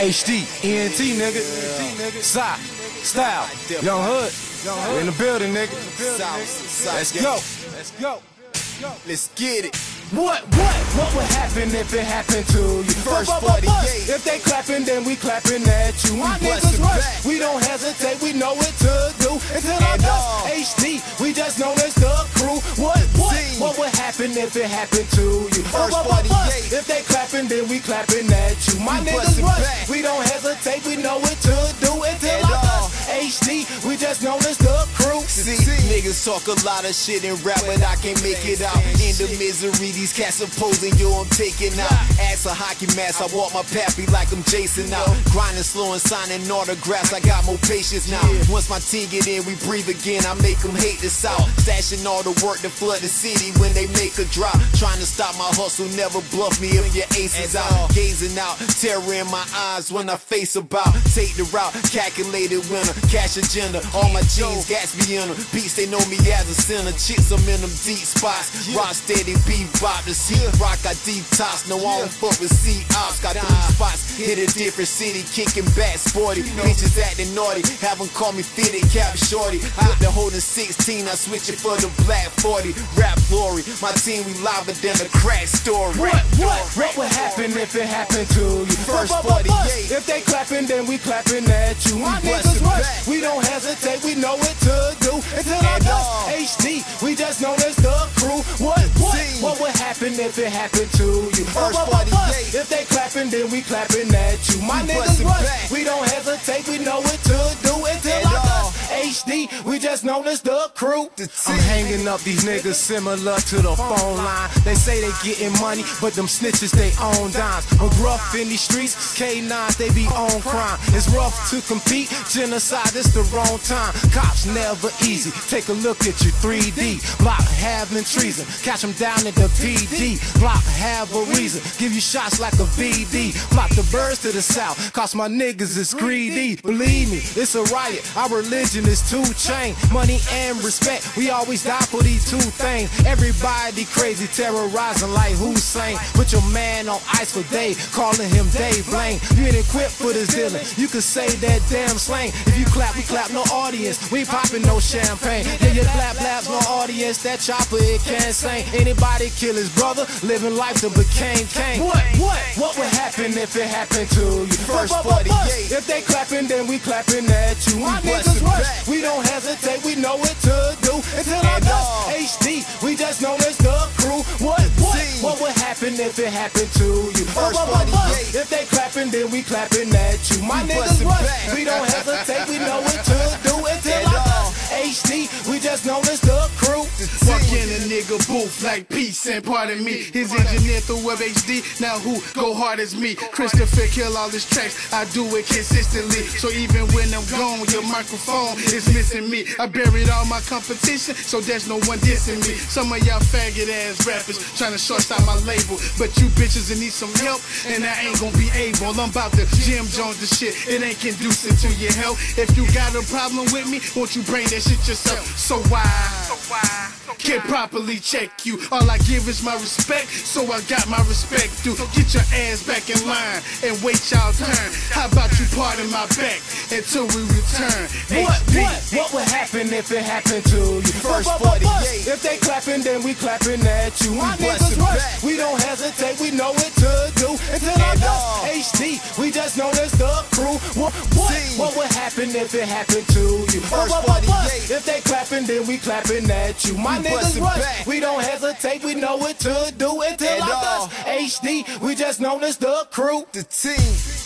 H.D ENT, nigga. Si, style, young hood. In the building, nigga. Let's go. Let's go. Let's get it. What would happen if it happened to you? First 48. If they clapping, then we clapping at you. My niggas rush. We don't hesitate. We know what to do. Until I'm dust. H.D. We just know it's the crew. What would happen if it happened to you? First 48. If they clapping, then we clapping at you. My niggas rush. We don't hesitate. We know what to do. Until I'm dust. H.D. We just know it's the crew. Niggas talk a lot of shit and rap, but I can't make it out. In the misery, these cats opposing you, I'm taking out. Ass a hockey mask, I walk my pappy like I'm Jason out. Grinding slow and signing autographs, I got more patience now. Once my team get in, we breathe again, I make them hate this out. Stashing all the work to flood the city when they make a drop. Trying to stop my hustle, never bluff me if your ace is out. Gazing out, terror in my eyes when I face about. Take the route, calculated winner, cash agenda. All my jeans, Gatsby in them. Beats, they know me as a sinner. Chicks, I'm in them deep spots. Rock steady, bebop, this heat rock, I detox. No, I don't fuck with C-Ops. Got three spots, hit a different city, kicking back, sporty. Bitches acting naughty, have them call me fitted, cap shorty. Put the holding 16, I switch it for the black 40. Rap glory, my team, we liver than a crack story. What would happen if it happened to you? First 48. If they clapping, then we clapping at you. My niggas rush, we don't hesitate, we know what to do. Until I dust, H.D. We just know that's the crew. What would happen if it happened to you? First 48. If they clapping, then we clapping at you. My niggas rush. We don't hesitate. We know what to do. Until I dust, H.D. We just know that's the crew. I'm hanging up these niggas similar to the phone line. They say they getting money, but them snitches they own dimes. I'm rough in these streets. K9s they be on crime. It's rough to compete. Genocide, it's the wrong time. Cops never easy. Take a look at you, 3D. Block, having treason. Catch them down at the PD. Block, have a reason. Give you shots like a BD. Block the birds to the south. Cause my niggas is greedy. Believe me, it's a riot. Our religion is 2 Chainz. Money and respect. We always die for these two things. Everybody crazy, terrorizing like Hussein. Put your man on ice for day, calling him Dave Blaine. You ain't equipped for this dealing. You can say that damn slang. If you clap, we clap, no audience. We popping no shit. Yeah, your blap laps, no audience, that chopper, it can't sing. Anybody kill his brother, living life that became king. What would happen if it happened to you? First 48. If they clapping, then we clapping at you. My niggas rush, we don't hesitate, we know what to do. Until I dust, H.D., we just know that's the crew. What would happen if it happened to you? First 48. If they clapping, then we clapping at you. My niggas rush, we don't hesitate, we know what to do. Until I dust, H.D. We just know that's the crew. Walk in a nigga booth like peace and pardon me. His engineer through H.D. Now who go hard as me? Christopher kill all his tracks. I do it consistently. So even when I'm gone, your microphone is missing me. I buried all my competition, so there's no one dissing me. Some of y'all faggot ass rappers trying to shortstop my label, but you bitches need some help, and I ain't gonna be able. I'm about to Jim Jones the shit. It ain't conducive to your health. If you got a problem with me, won't you bring that shit yourself? So why? Can't properly check you. All I give is my respect, so I got my respect due. Get your ass back in line and wait y'all turn. How about you pardon my back until we return? What would happen if it happened to you? First 48. If they clapping, then we clapping at you. My niggas rush, we don't hesitate, we know what to do. Until I dust, H.D. We just know that's the crew. What would happen if it happened to you? First 48. If they clapping, then we clapping at you. My niggas rush, we don't hesitate, we know what to do. Until I dust, H.D. We just know that's the crew. The team.